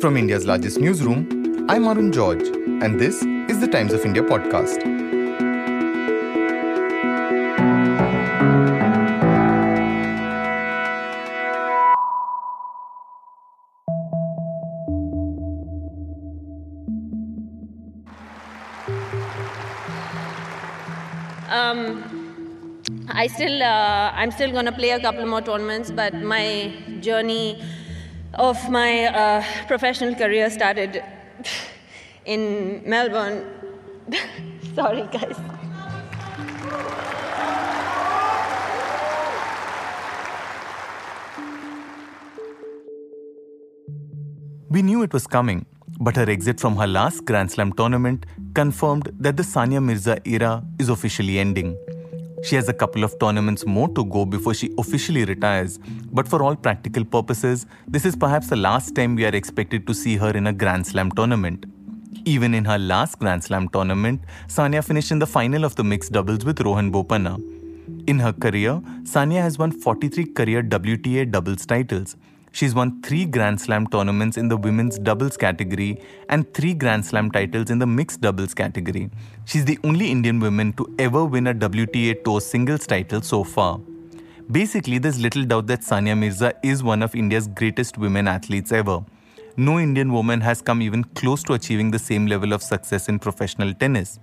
From India's largest newsroom, I'm Arun George, and this is the Times of India podcast. I'm still going to play a couple more tournaments, but my journey of my professional career started in Melbourne. Sorry, guys. We knew it was coming, but her exit from her last Grand Slam tournament confirmed that the Sania Mirza era is officially ending. She has a couple of tournaments more to go before she officially retires, but for all practical purposes, this is perhaps the last time we are expected to see her in a Grand Slam tournament. Even in her last Grand Slam tournament, Sania finished in the final of the mixed doubles with Rohan Bopanna. In her career, Sania has won 43 career WTA doubles titles. She's won 3 Grand Slam tournaments in the women's doubles category and 3 Grand Slam titles in the mixed doubles category. She's the only Indian woman to ever win a WTA Tour singles title so far. Basically, there's little doubt that Sania Mirza is one of India's greatest women athletes ever. No Indian woman has come even close to achieving the same level of success in professional tennis.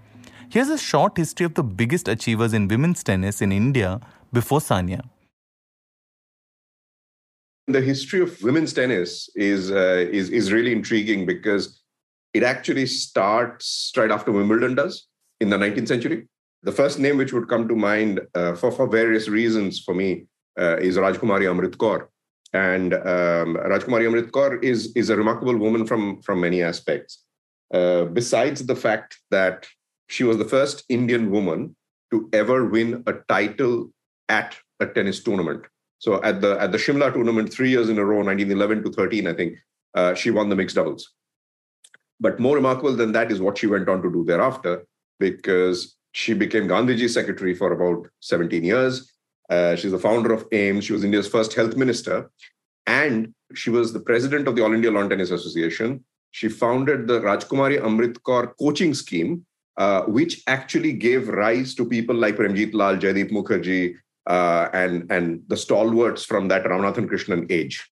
Here's a short history of the biggest achievers in women's tennis in India before Sania. The history of women's tennis is really intriguing because it actually starts right after Wimbledon does in the 19th century. The first name which would come to mind for various reasons for me is Rajkumari Amrit Kaur. And Rajkumari Amrit Kaur is a remarkable woman from many aspects. Besides the fact that she was the first Indian woman to ever win a title at a tennis tournament. So at the Shimla tournament, 3 years in a row, 1911 to 13, I think, she won the mixed doubles. But more remarkable than that is what she went on to do thereafter, because she became Gandhiji's secretary for about 17 years. She's the founder of AIIMS. She was India's first health minister. And she was the president of the All India Lawn Tennis Association. She founded the Rajkumari Amrit Kaur coaching scheme, which actually gave rise to people like Premjit Lall, Jaideep Mukherjea, and the stalwarts from that Ramanathan Krishnan age.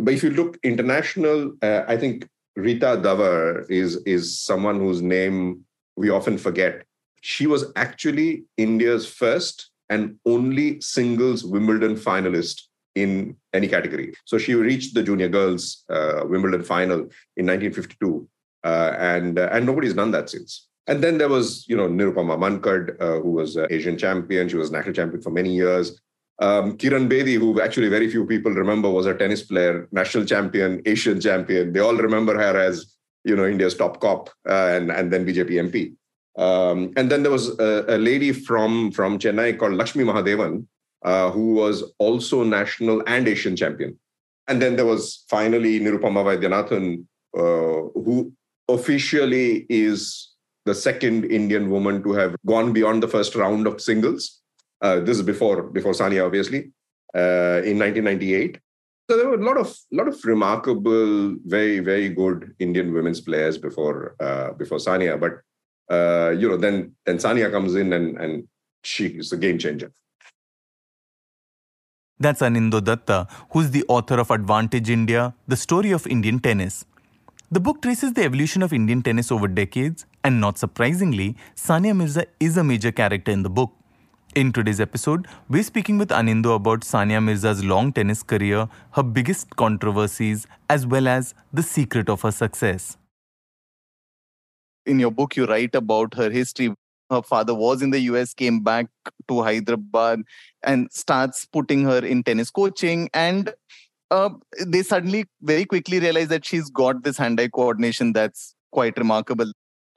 But if you look international, I think Rita Davar is someone whose name we often forget. She was actually India's first and only singles Wimbledon finalist in any category. So she reached the junior girls Wimbledon final in 1952, and nobody's done that since. And then there was, Nirupama Mankad, who was an Asian champion. She was national champion for many years. Kiran Bedi, who actually very few people remember, was a tennis player, national champion, Asian champion. They all remember her as, India's top cop and then BJP MP. And then there was a lady from Chennai called Lakshmi Mahadevan, who was also national and Asian champion. And then there was finally Nirupama Vaidyanathan, who officially is the second Indian woman to have gone beyond the first round of singles. This is before Sania, obviously, in 1998. So there were a lot of remarkable, very, very good Indian women's players before Sania. But then Sania comes in and she is a game changer. That's Anindya Dutta, who's the author of Advantage India: The Story of Indian Tennis. The book traces the evolution of Indian tennis over decades, and not surprisingly, Sania Mirza is a major character in the book. In today's episode, we're speaking with Anindya about Sania Mirza's long tennis career, her biggest controversies, as well as the secret of her success. In your book, you write about her history. Her father was in the US, came back to Hyderabad, and starts putting her in tennis coaching, and they suddenly very quickly realize that she's got this hand-eye coordination that's quite remarkable.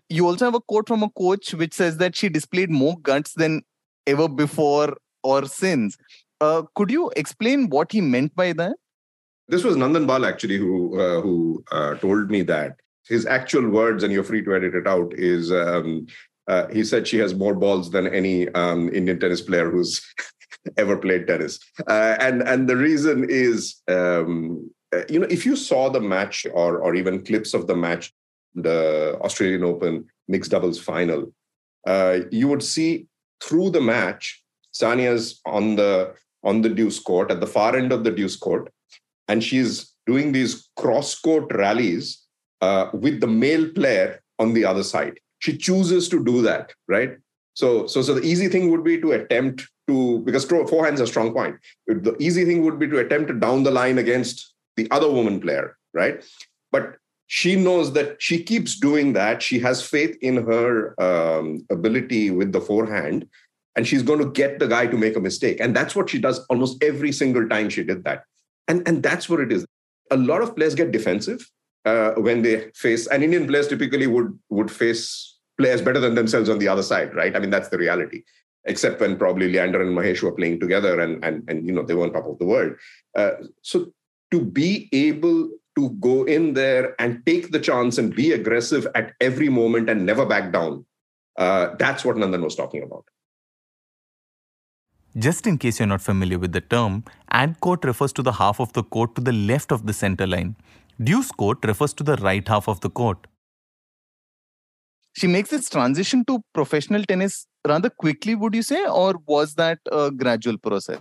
You also have a quote from a coach which says that she displayed more guts than ever before or since. Could you explain what he meant by that? This was Nandan Bal actually who told me that. His actual words, and you're free to edit it out, is he said she has more balls than any Indian tennis player who's ever played tennis. And the reason is you know, if you saw the match or even clips of the match, the Australian Open mixed doubles final, you would see through the match, Sania's on the deuce court, at the far end of the deuce court, and she's doing these cross-court rallies with the male player on the other side. She chooses to do that, right? So the easy thing would be to attempt to, because forehand's a strong point, the easy thing would be to attempt to down the line against the other woman player, right? But she knows that she keeps doing that. She has faith in her ability with the forehand, and she's going to get the guy to make a mistake. And that's what she does almost every single time she did that. And that's what it is. A lot of players get defensive when they face, and Indian players typically would face players better than themselves on the other side, right? I mean, that's the reality. Except when probably Leander and Mahesh were playing together and you know, they were on top of the world. So to be able to go in there and take the chance and be aggressive at every moment and never back down. That's what Nandan was talking about. Just in case you're not familiar with the term, ad court refers to the half of the court to the left of the center line. Deuce court refers to the right half of the court. She makes this transition to professional tennis rather quickly, would you say? Or was that a gradual process?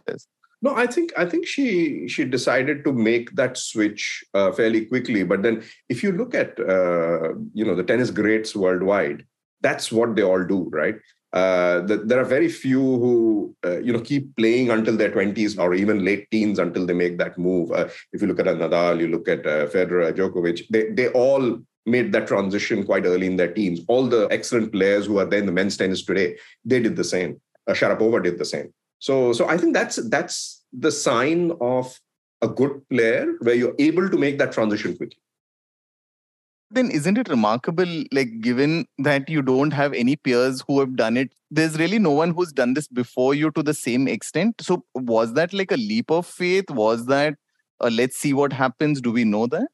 No, I think she decided to make that switch fairly quickly. But then, if you look at you know, the tennis greats worldwide, that's what they all do, right? There are very few who you know, keep playing until their 20s or even late teens until they make that move. If you look at Nadal, you look at Federer, Djokovic, they all made that transition quite early in their teens. All the excellent players who are there in the men's tennis today, they did the same. Sharapova did the same. So I think that's the sign of a good player, where you're able to make that transition quickly. Then isn't it remarkable, like, given that you don't have any peers who have done it, there's really no one who's done this before you to the same extent. So was that like a leap of faith? Was that, let's see what happens? Do we know that?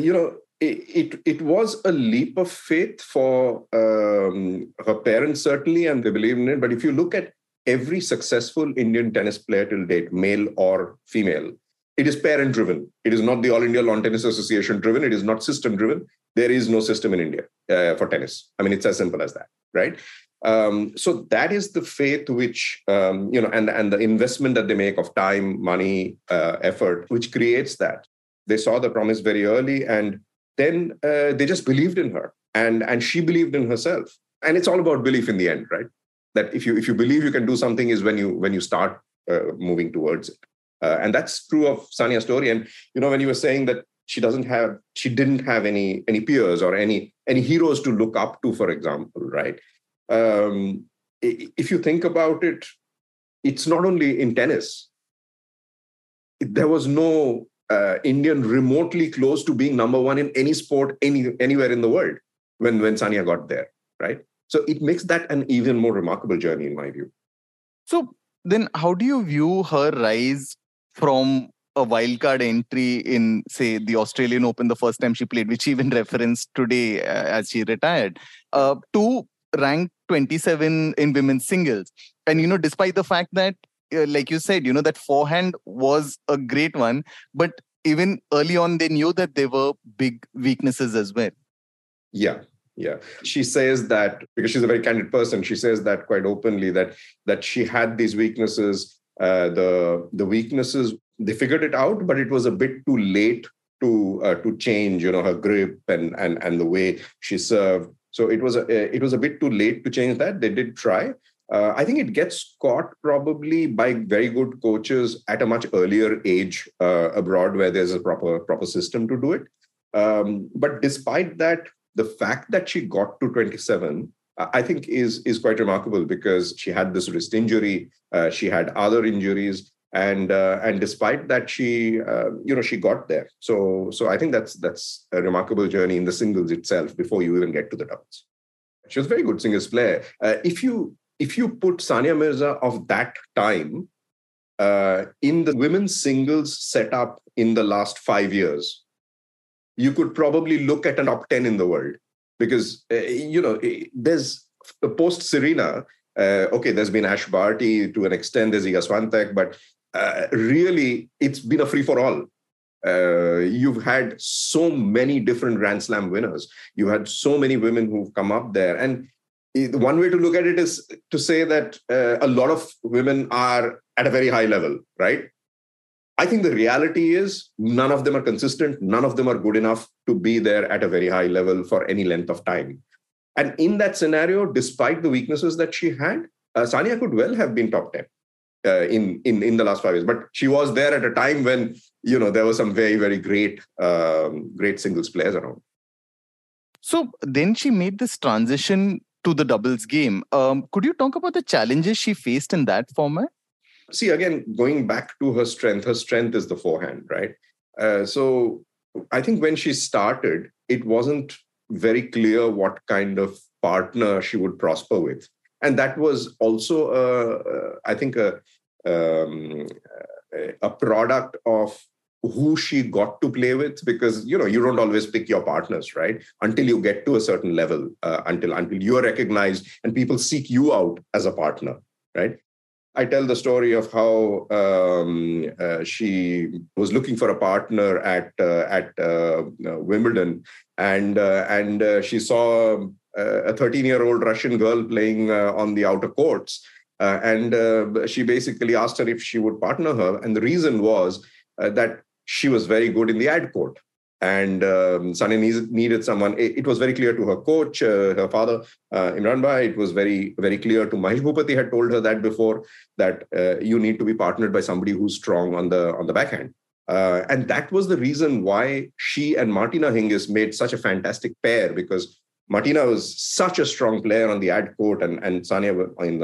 You know, it was a leap of faith for her parents, certainly, and they believed in it. But if you look at every successful Indian tennis player till date, male or female, it is parent-driven. It is not the All India Lawn Tennis Association driven. It is not system-driven. There is no system in India for tennis. I mean, it's as simple as that, right? So that is the faith which, you know, and the investment that they make of time, money, effort, which creates that. They saw the promise very early, and then they just believed in her, and she believed in herself. And it's all about belief in the end, right? That if you believe you can do something is when you start moving towards it, and that's true of Sania's story. And you know, when you were saying that she didn't have any peers or any heroes to look up to, for example, right? If you think about it, it's not only in tennis. There was no Indian remotely close to being number one in any sport anywhere in the world when Sania got there, right? So it makes that an even more remarkable journey, in my view. So then how do you view her rise from a wildcard entry in, say, the Australian Open, the first time she played, which she even referenced today as she retired, to rank 27 in women's singles? And, you know, despite the fact that, like you said, you know, that forehand was a great one, but even early on, they knew that there were big weaknesses as well. Yeah. She says that, because she's a very candid person, she says that quite openly, that she had these weaknesses. The weaknesses, they figured it out, but it was a bit too late to change, you know, her grip and the way she served. So it was a bit too late to change that. They did try. I think it gets caught probably by very good coaches at a much earlier age abroad, where there's a proper system to do it. But despite that, the fact that she got to 27, I think, is quite remarkable, because she had this wrist injury, she had other injuries, and despite that, she you know, she got there. So I think that's a remarkable journey in the singles itself before you even get to the doubles. She was a very good singles player. If you put Sania Mirza of that time in the women's singles setup in the last 5 years, you could probably look at a top 10 in the world, because, you know, there's post-Serena, okay, there's been Ash Barty to an extent, there's Iga Świątek, but really, it's been a free-for-all. You've had so many different Grand Slam winners. You had so many women who've come up there. And one way to look at it is to say that a lot of women are at a very high level, right? I think the reality is none of them are consistent. None of them are good enough to be there at a very high level for any length of time. And in that scenario, despite the weaknesses that she had, Sania could well have been top 10 in the last 5 years. But she was there at a time when, you know, there were some very, very great, great singles players around. So then she made this transition to the doubles game. Could you talk about the challenges she faced in that format? See, again, going back to her strength is the forehand, right? So I think when she started, it wasn't very clear what kind of partner she would prosper with. And that was also, I think, a product of who she got to play with, because, you know, you don't always pick your partners, right? Until you get to a certain level, until you're recognized and people seek you out as a partner, right? I tell the story of how she was looking for a partner at Wimbledon, and she saw a 13-year-old Russian girl playing on the outer courts, and she basically asked her if she would partner her, and the reason was that she was very good in the ad court, and Sania needed someone. It was very clear to her coach, her father, Imran Bhai. It was very, very clear to Mahesh Bhupathi, had told her that before, that you need to be partnered by somebody who's strong on the backhand. And that was the reason why she and Martina Hingis made such a fantastic pair, because Martina was such a strong player on the ad court and Sania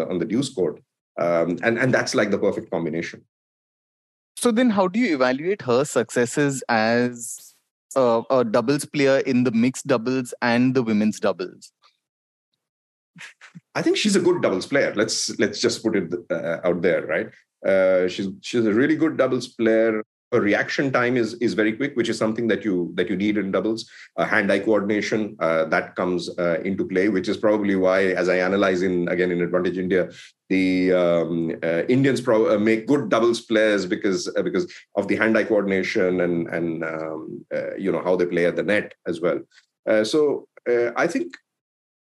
on the deuce court. And that's like the perfect combination. So then how do you evaluate her successes as a doubles player in the mixed doubles and the women's doubles? I think she's a good doubles player. Let's just put it out there, right? She's a really good doubles player. Her reaction time is very quick, which is something that you need in doubles. Hand-eye coordination that comes into play, which is probably why, as I analyze in Advantage India, the Indians make good doubles players because of the hand-eye coordination and you know, how they play at the net as well. So I think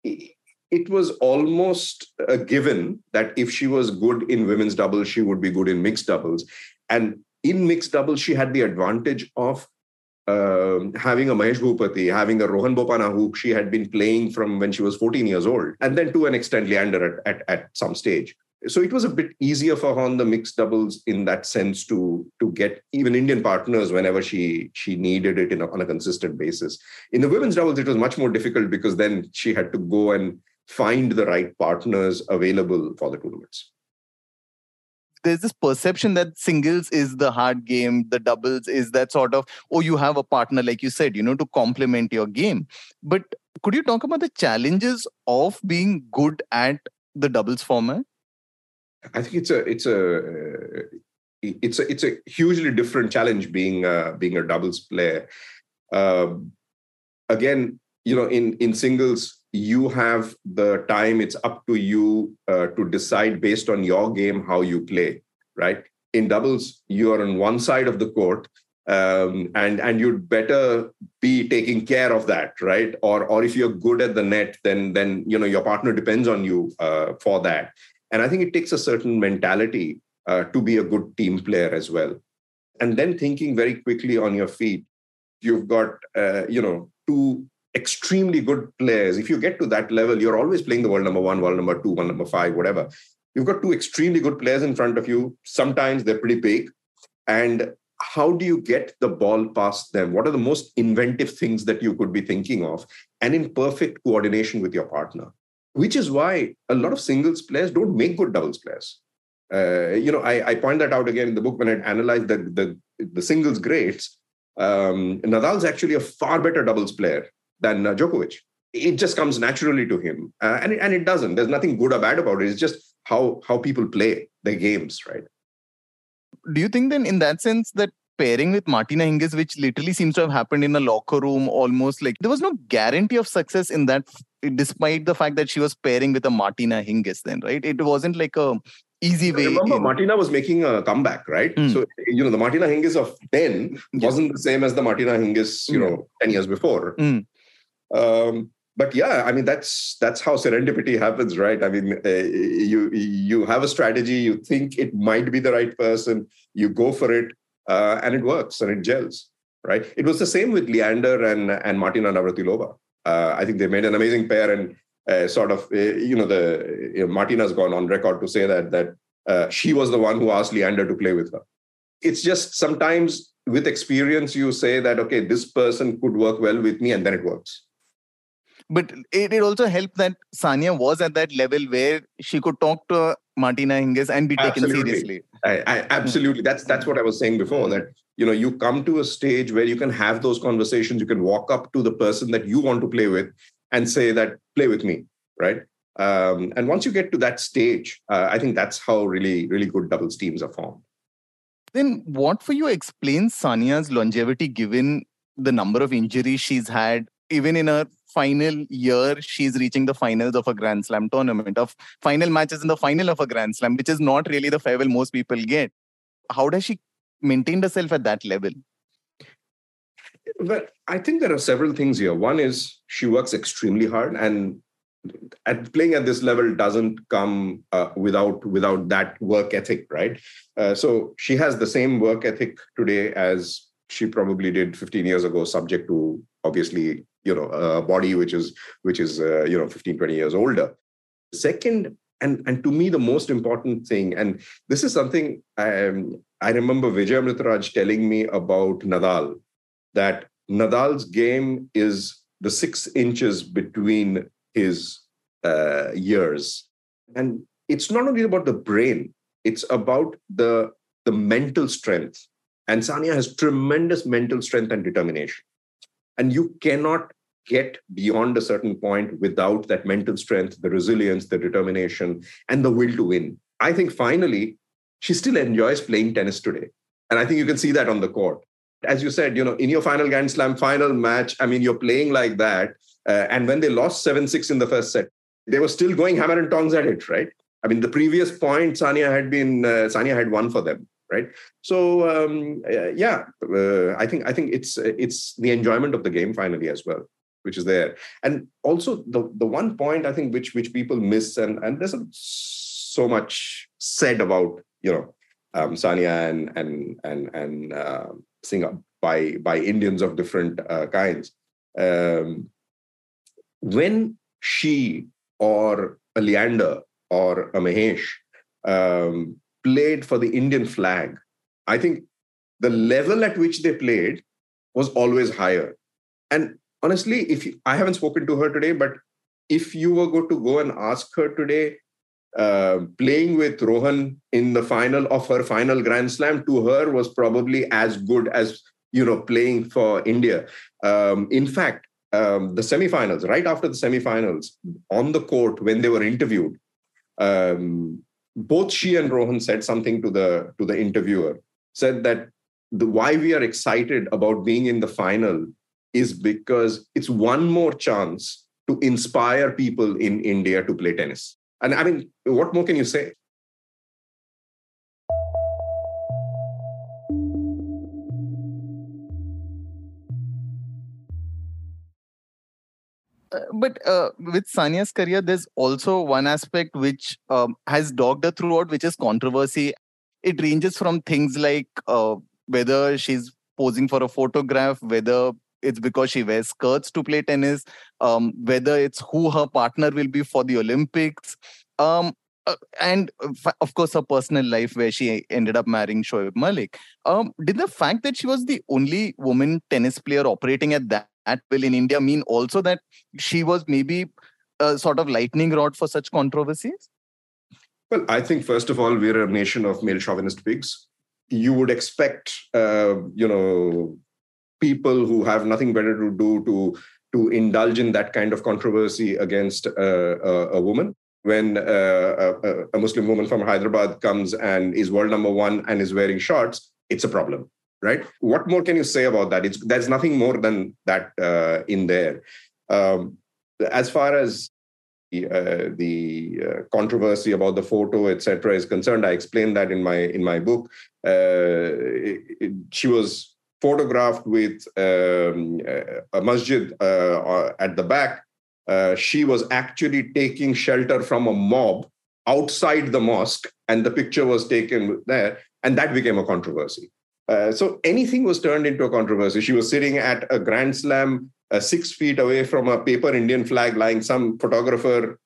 it was almost a given that if she was good in women's doubles, she would be good in mixed doubles. And in mixed doubles, she had the advantage of having a Mahesh Bhupathi, having a Rohan Bopanna, who she had been playing from when she was 14 years old, and then to an extent Leander at some stage. So it was a bit easier for her on the mixed doubles in that sense to get even Indian partners whenever she needed it on a consistent basis. In the women's doubles, it was much more difficult because then she had to go and find the right partners available for the tournaments. There's this perception that singles is the hard game, the doubles is that sort of, oh, you have a partner, like you said, you know, to complement your game. But could you talk about the challenges of being good at the doubles format? I think it's a hugely different challenge being a doubles player. Again, you know, in singles, you have the time. It's up to you to decide based on your game how you play, right? In doubles, you are on one side of the court, and you'd better be taking care of that, right? Or if you're good at the net, then you know your partner depends on you for that. And I think it takes a certain mentality to be a good team player as well, and then thinking very quickly on your feet. You've got two extremely good players. If you get to that level, you're always playing the world number one, world number two, world number five, whatever. You've got two extremely good players in front of you. Sometimes they're pretty big. And how do you get the ball past them? What are the most inventive things that you could be thinking of? And in perfect coordination with your partner, which is why a lot of singles players don't make good doubles players. I point that out again in the book when I analyzed the singles greats. Nadal's actually a far better doubles player than Djokovic. It just comes naturally to him. And it doesn't. There's nothing good or bad about it. It's just how people play their games, right? Do you think then in that sense that pairing with Martina Hingis, which literally seems to have happened in a locker room almost, like there was no guarantee of success in that, despite the fact that she was pairing with a Martina Hingis then, right? It wasn't like a easy way. Remember, Martina was making a comeback, right? Mm. So, the Martina Hingis of then wasn't the same as the Martina Hingis, 10 years before. Mm. But yeah, I mean, that's how serendipity happens, right? I mean, you have a strategy, you think it might be the right person, you go for it, and it works and it gels, right? It was the same with Leander and Martina Navratilova. I think they made an amazing pair, and Martina's gone on record to say that she was the one who asked Leander to play with her. It's just sometimes with experience you say that, okay, this person could work well with me, and then it works. But it also helped that Sania was at that level where she could talk to Martina Hingis and be taken seriously. I absolutely. That's what I was saying before, that, you come to a stage where you can have those conversations. You can walk up to the person that you want to play with and say that, play with me, right? And once you get to that stage, I think that's how really, really good doubles teams are formed. Then what for you explains Sania's longevity, given the number of injuries she's had? Even in her final year, she's reaching the finals of a Grand Slam tournament, of final matches in the final of a Grand Slam, which is not really the farewell most people get. How does she maintain herself at that level? Well, I think there are several things here. One is she works extremely hard, and playing at this level doesn't come without that work ethic, right? So she has the same work ethic today as she probably did 15 years ago, subject to, obviously, a body which is 15, 20 years older. Second, and to me, the most important thing, and this is something I remember Vijay Amritraj telling me about Nadal, that Nadal's game is the 6 inches between his years. And it's not only about the brain, it's about the mental strength. And Sania has tremendous mental strength and determination. And you cannot get beyond a certain point without that mental strength, the resilience, the determination, and the will to win. I think finally, she still enjoys playing tennis today. And I think you can see that on the court. As you said, in your final Grand Slam final match, I mean, you're playing like that. And when they lost 7-6 in the first set, they were still going hammer and tongs at it, right? I mean, the previous point, Sania had won for them. Right. So, I think it's the enjoyment of the game finally as well, which is there. And also the one point I think which people miss, and there's so much said about, Sania and Singh by Indians of different kinds. When she or a Leander or a Mahesh, played for the Indian flag, I think the level at which they played was always higher. And honestly, I haven't spoken to her today, but if you were going to go and ask her today, playing with Rohan in the final of her final Grand Slam to her was probably as good as, playing for India. In fact, the semifinals, right after the semifinals, on the court when they were interviewed, both she and Rohan said something to the interviewer, said that why we are excited about being in the final is because it's one more chance to inspire people in India to play tennis. And I mean, what more can you say? But with Sania's career, there's also one aspect which has dogged her throughout, which is controversy. It ranges from things like whether she's posing for a photograph, whether it's because she wears skirts to play tennis, whether it's who her partner will be for the Olympics. And of course, her personal life, where she ended up marrying Shoaib Malik. Did the fact that she was the only woman tennis player operating at that will in India mean also that she was maybe a sort of lightning rod for such controversies? Well, I think, first of all, we're a nation of male chauvinist pigs. You would expect, people who have nothing better to do to indulge in that kind of controversy against a woman. When a Muslim woman from Hyderabad comes and is world number one and is wearing shorts, it's a problem. Right? What more can you say about that? There's nothing more than that in there. As far as the controversy about the photo, etc., is concerned, I explained that in my book. She was photographed with a masjid at the back. She was actually taking shelter from a mob outside the mosque, and the picture was taken there, and that became a controversy. So anything was turned into a controversy. She was sitting at a Grand Slam 6 feet away from a paper Indian flag lying. Some photographer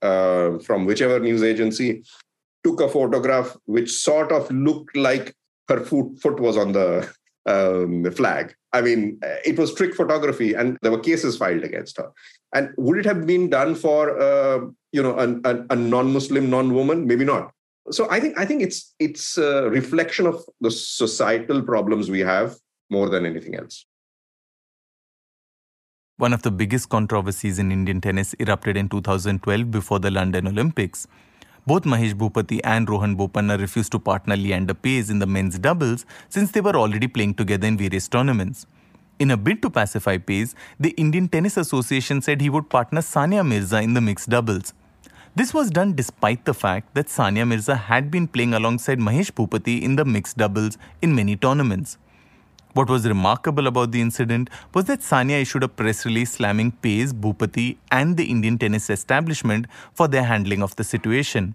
from whichever news agency took a photograph which sort of looked like her foot was on the flag. I mean, it was trick photography, and there were cases filed against her. And would it have been done for a non-Muslim, non-woman? Maybe not. So I think it's a reflection of the societal problems we have more than anything else. One of the biggest controversies in Indian tennis erupted in 2012 before the London Olympics. Both Mahesh Bhupathi and Rohan Bopanna refused to partner Leander Paes in the men's doubles since they were already playing together in various tournaments. In a bid to pacify Paes, the Indian Tennis Association said he would partner Sania Mirza in the mixed doubles. This was done despite the fact that Sania Mirza had been playing alongside Mahesh Bhupathi in the mixed doubles in many tournaments. What was remarkable about the incident was that Sania issued a press release slamming Paes, Bhupathi and the Indian tennis establishment for their handling of the situation.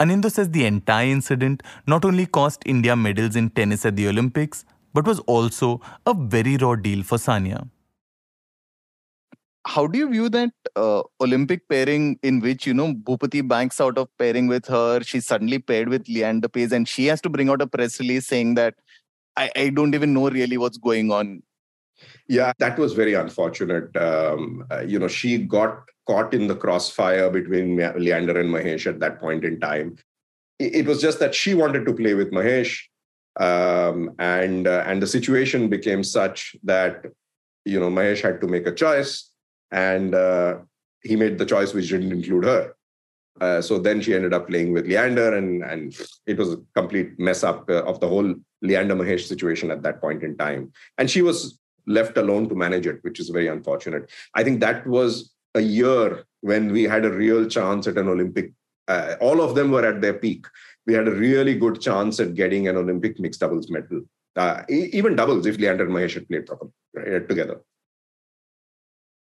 Anindya says the entire incident not only cost India medals in tennis at the Olympics, but was also a very raw deal for Sania. How do you view that Olympic pairing in which, Bhupathi banks out of pairing with her, she's suddenly paired with Leander Paes, and she has to bring out a press release saying that I don't even know really what's going on? Yeah, that was very unfortunate. She got caught in the crossfire between Leander and Mahesh at that point in time. It was just that she wanted to play with Mahesh. And the situation became such that, Mahesh had to make a choice. And he made the choice which didn't include her. So then she ended up playing with Leander, and it was a complete mess up of the whole Leander-Mahesh situation at that point in time. And she was left alone to manage it, which is very unfortunate. I think that was a year when we had a real chance at an Olympic. All of them were at their peak. We had a really good chance at getting an Olympic mixed doubles medal. Even doubles, if Leander and Mahesh had played properly together.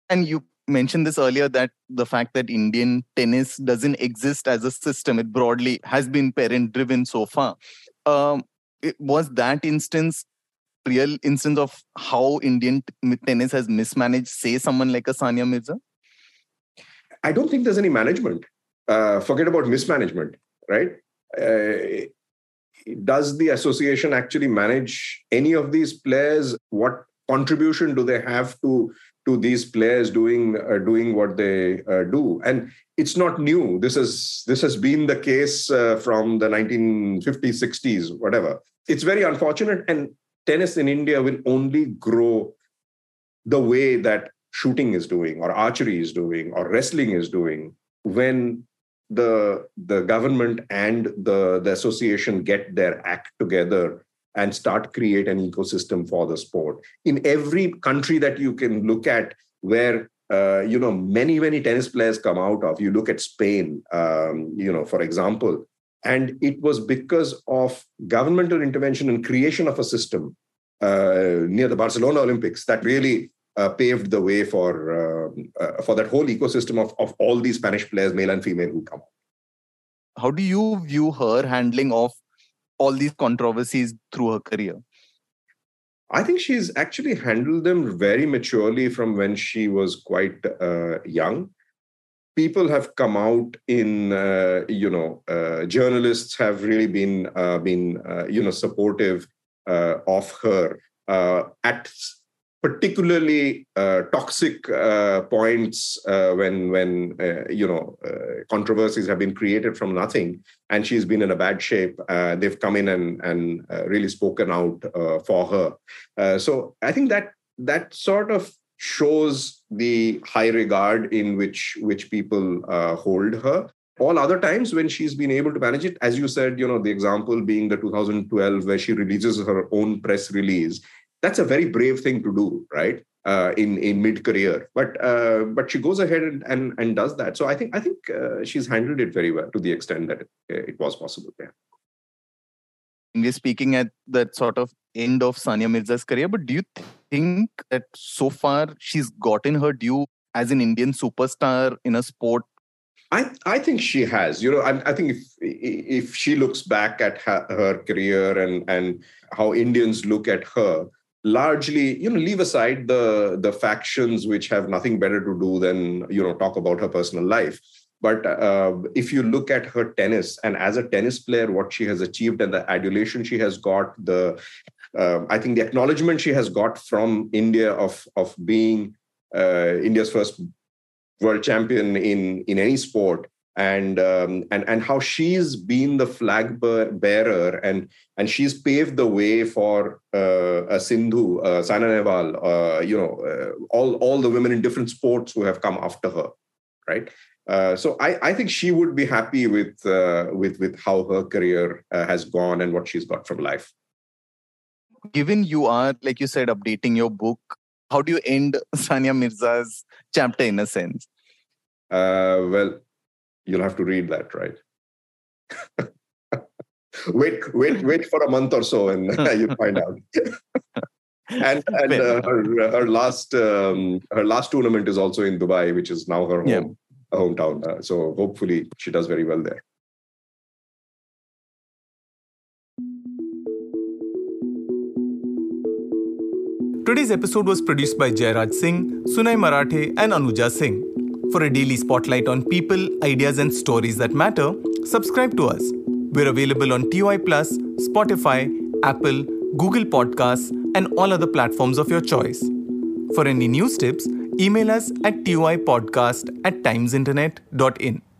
And you mentioned this earlier, that the fact that Indian tennis doesn't exist as a system, it broadly has been parent-driven so far. Was that instance real instance of how Indian tennis has mismanaged, say, someone like a Sania Mirza? I don't think there's any management. Forget about mismanagement, right? Does the association actually manage any of these players? What contribution do they have to these players doing what they do? And it's not new. This has been the case from the 1950s, 60s, whatever. It's very unfortunate, and tennis in India will only grow the way that shooting is doing, or archery is doing, or wrestling is doing, when the government and the association get their act together and start create an ecosystem for the sport. In every country that you can look at where, many, many tennis players come out of, you look at Spain, for example, and it was because of governmental intervention and creation of a system near the Barcelona Olympics that really paved the way for that whole ecosystem of all these Spanish players, male and female, who come out. How do you view her handling of all these controversies through her career? I think she's actually handled them very maturely from when she was quite young. People have come out in, journalists have really been supportive of her at particularly toxic points when controversies have been created from nothing and she's been in a bad shape. They've come in and really spoken out for her. So I think that sort of shows the high regard in which people hold her. All other times when she's been able to manage it, as you said, the example being the 2012 where she releases her own press release. That's a very brave thing to do, right? in mid-career. But she goes ahead and does that. So I think she's handled it very well to the extent that it was possible. Yeah. We're speaking at that sort of end of Sania Mirza's career, but do you think that so far she's gotten her due as an Indian superstar in a sport? I think she has. You know, I think if she looks back at her career and how Indians look at her, largely, you know, leave aside the factions which have nothing better to do than, you know, talk about her personal life. But if you look at her tennis and as a tennis player, what she has achieved and the adulation she has got, I think the acknowledgement she has got from India of being India's first world champion in any sport, and how she's been the flag bearer and she's paved the way for a Sindhu, Saina Nehwal, all the women in different sports who have come after her, right? So I think she would be happy with how her career has gone and what she's got from life. Given you are, like you said, updating your book, how do you end Sania Mirza's chapter in a sense? Well, you'll have to read that, right? wait for a month or so and you'll find out. and her last tournament is also in Dubai, which is now her hometown. So hopefully she does very well there. Today's episode was produced by Jairaj Singh, Sunay Marathe and Anuja Singh. For a daily spotlight on people, ideas and stories that matter, subscribe to us. We're available on TOI+, Spotify, Apple, Google Podcasts and all other platforms of your choice. For any news tips, email us at toipodcast@timesinternet.in.